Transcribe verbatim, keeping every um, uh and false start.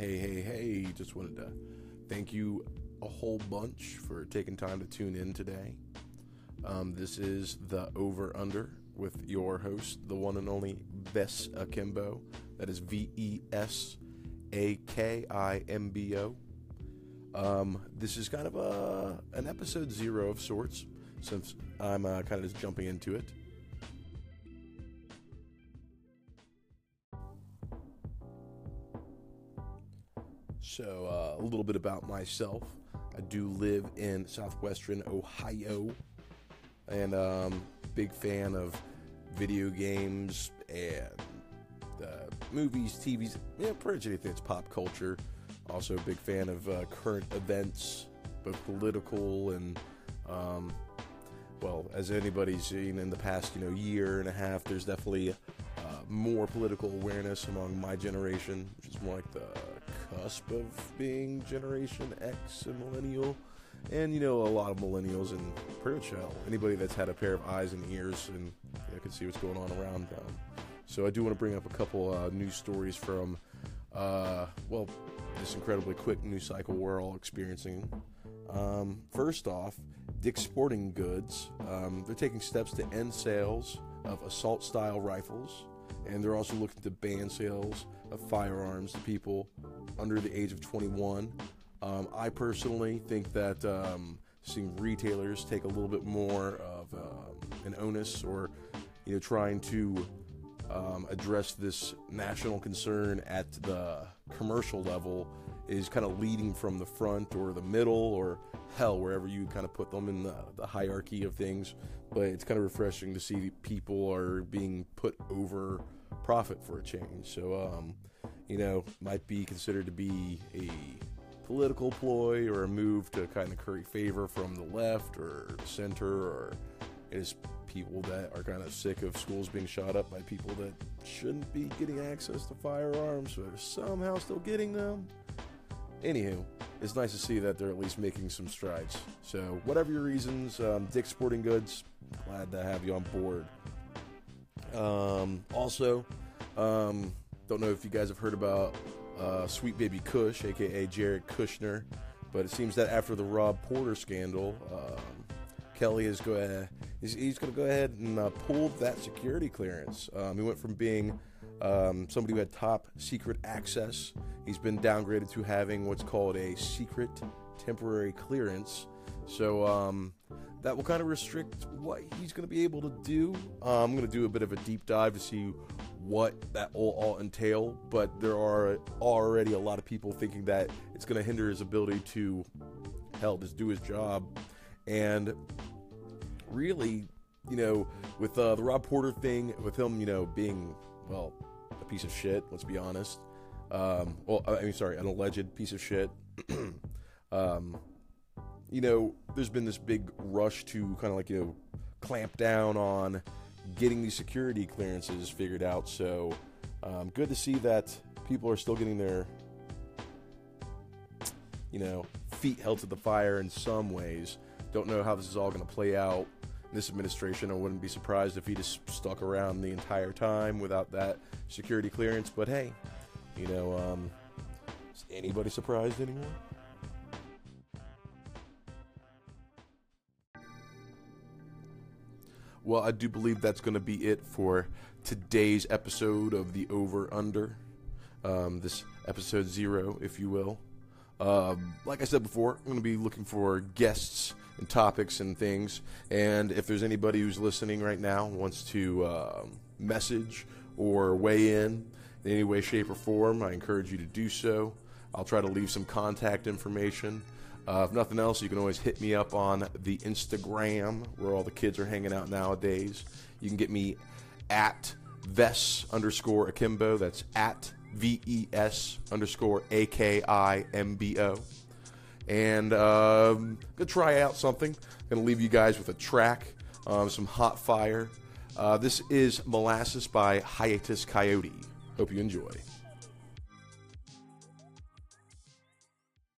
Hey, hey, hey, just wanted to thank you a whole bunch for taking time to tune in today. Um, this is the Over Under with your host, the one and only Bess Akimbo. That is V E S A K I M B O. Um, this is kind of a, an episode zero of sorts, since I'm uh, kind of just jumping into it. So uh, a little bit about myself. I do live in southwestern Ohio, and um, big fan of video games and uh, movies, T Vs, yeah, pretty much anything that's pop culture. Also a big fan of uh, current events, both political and, um, well, as anybody's seen in the past, you know, year and a half, there's definitely uh, more political awareness among my generation, which is more like the cusp of being Generation X and millennial, and you know, a lot of millennials and pretty much anybody that's had a pair of eyes and ears and you know, can see what's going on around them. So I do want to bring up a couple uh, news stories from, uh, well, this incredibly quick news cycle we're all experiencing. Um, first off, Dick's Sporting Goods, um, they're taking steps to end sales of assault-style rifles, and they're also looking to ban sales of firearms to people under the age of twenty-one. Um, I personally think that um, seeing retailers take a little bit more of um, an onus, or you know, trying to um, address this national concern at the commercial level, is kind of leading from the front or the middle or hell, wherever you kind of put them in the, the hierarchy of things. But it's kind of refreshing to see people are being put over profit for a change. So, um, you know, might be considered to be a political ploy or a move to kind of curry favor from the left or the center, or it's people that are kind of sick of schools being shot up by people that shouldn't be getting access to firearms, but are somehow still getting them. Anywho, it's nice to see that they're at least making some strides. So, whatever your reasons, um, Dick's Sporting Goods, glad to have you on board. Um, also, um, don't know if you guys have heard about uh, Sweet Baby Kush, a k a. Jared Kushner, but it seems that after the Rob Porter scandal, um, Kelly is go ahead, he's, he's going to go ahead and uh, pull that security clearance. Um, he went from being Um, somebody who had top secret access. He's been downgraded to having what's called a secret temporary clearance. So um, that will kind of restrict what he's going to be able to do. Uh, I'm going to do a bit of a deep dive to see what that will all entail, but there are already a lot of people thinking that it's going to hinder his ability to, hell, just do his job. And really, you know, with uh, the Rob Porter thing, with him, you know, being, well, a piece of shit, let's be honest. Um, well, I mean, sorry, an alleged piece of shit. um, you know, there's been this big rush to kind of like, you know, clamp down on getting these security clearances figured out. So um, good to see that people are still getting their, you know, feet held to the fire in some ways. Don't know how this is all going to play out. This administration, I wouldn't be surprised if he just stuck around the entire time without that security clearance. But hey, you know, um, is anybody surprised anymore? Well, I do believe that's going to be it for today's episode of the Over Under. Um, this episode zero, if you will. Um, like I said before, I'm going to be looking for guests and topics and things, and if there's anybody who's listening right now wants to uh, message or weigh in in any way, shape, or form, I encourage you to do so. I'll try to leave some contact information. Uh, if nothing else, you can always hit me up on the Instagram, where all the kids are hanging out nowadays. You can get me at Ves underscore Akimbo. That's at V E S underscore A K I M B O. And um, gonna try out something. Gonna leave you guys with a track, um, some hot fire. Uh, this is Molasses by Hiatus Coyote. Hope you enjoy.